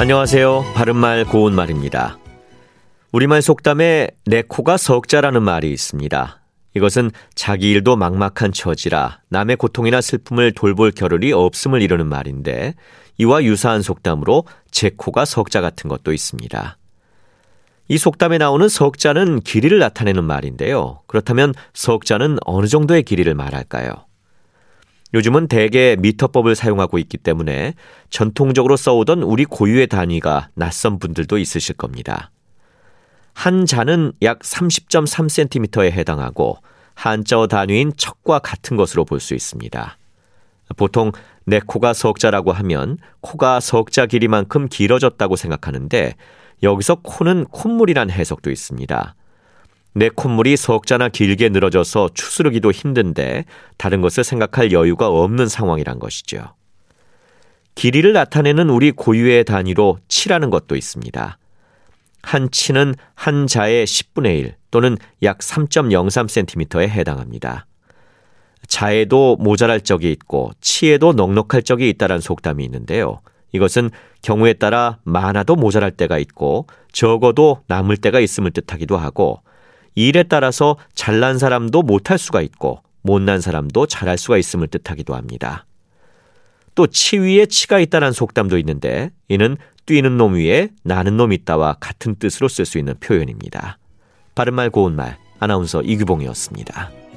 안녕하세요. 바른말 고운말입니다. 우리말 속담에 내 코가 석자라는 말이 있습니다. 이것은 자기 일도 막막한 처지라 남의 고통이나 슬픔을 돌볼 겨를이 없음을 이루는 말인데, 이와 유사한 속담으로 제 코가 석자 같은 것도 있습니다. 이 속담에 나오는 석자는 길이를 나타내는 말인데요. 그렇다면 석자는 어느 정도의 길이를 말할까요? 요즘은 대개 미터법을 사용하고 있기 때문에 전통적으로 써오던 우리 고유의 단위가 낯선 분들도 있으실 겁니다. 한 자는 약 30.3cm에 해당하고 한자어 단위인 척과 같은 것으로 볼 수 있습니다. 보통 내 코가 석자라고 하면 코가 석자 길이만큼 길어졌다고 생각하는데, 여기서 코는 콧물이란 해석도 있습니다. 내 콧물이 석자나 길게 늘어져서 추스르기도 힘든데 다른 것을 생각할 여유가 없는 상황이란 것이죠. 길이를 나타내는 우리 고유의 단위로 치라는 것도 있습니다. 한 치는 한 자의 10분의 1 또는 약 3.03cm에 해당합니다. 자에도 모자랄 적이 있고 치에도 넉넉할 적이 있다는 속담이 있는데요. 이것은 경우에 따라 많아도 모자랄 때가 있고 적어도 남을 때가 있음을 뜻하기도 하고, 일에 따라서 잘난 사람도 못할 수가 있고 못난 사람도 잘할 수가 있음을 뜻하기도 합니다. 또 치위에 치가 있다는 속담도 있는데, 이는 뛰는 놈 위에 나는 놈 있다와 같은 뜻으로 쓸 수 있는 표현입니다. 바른말 고운말, 아나운서 이규봉이었습니다.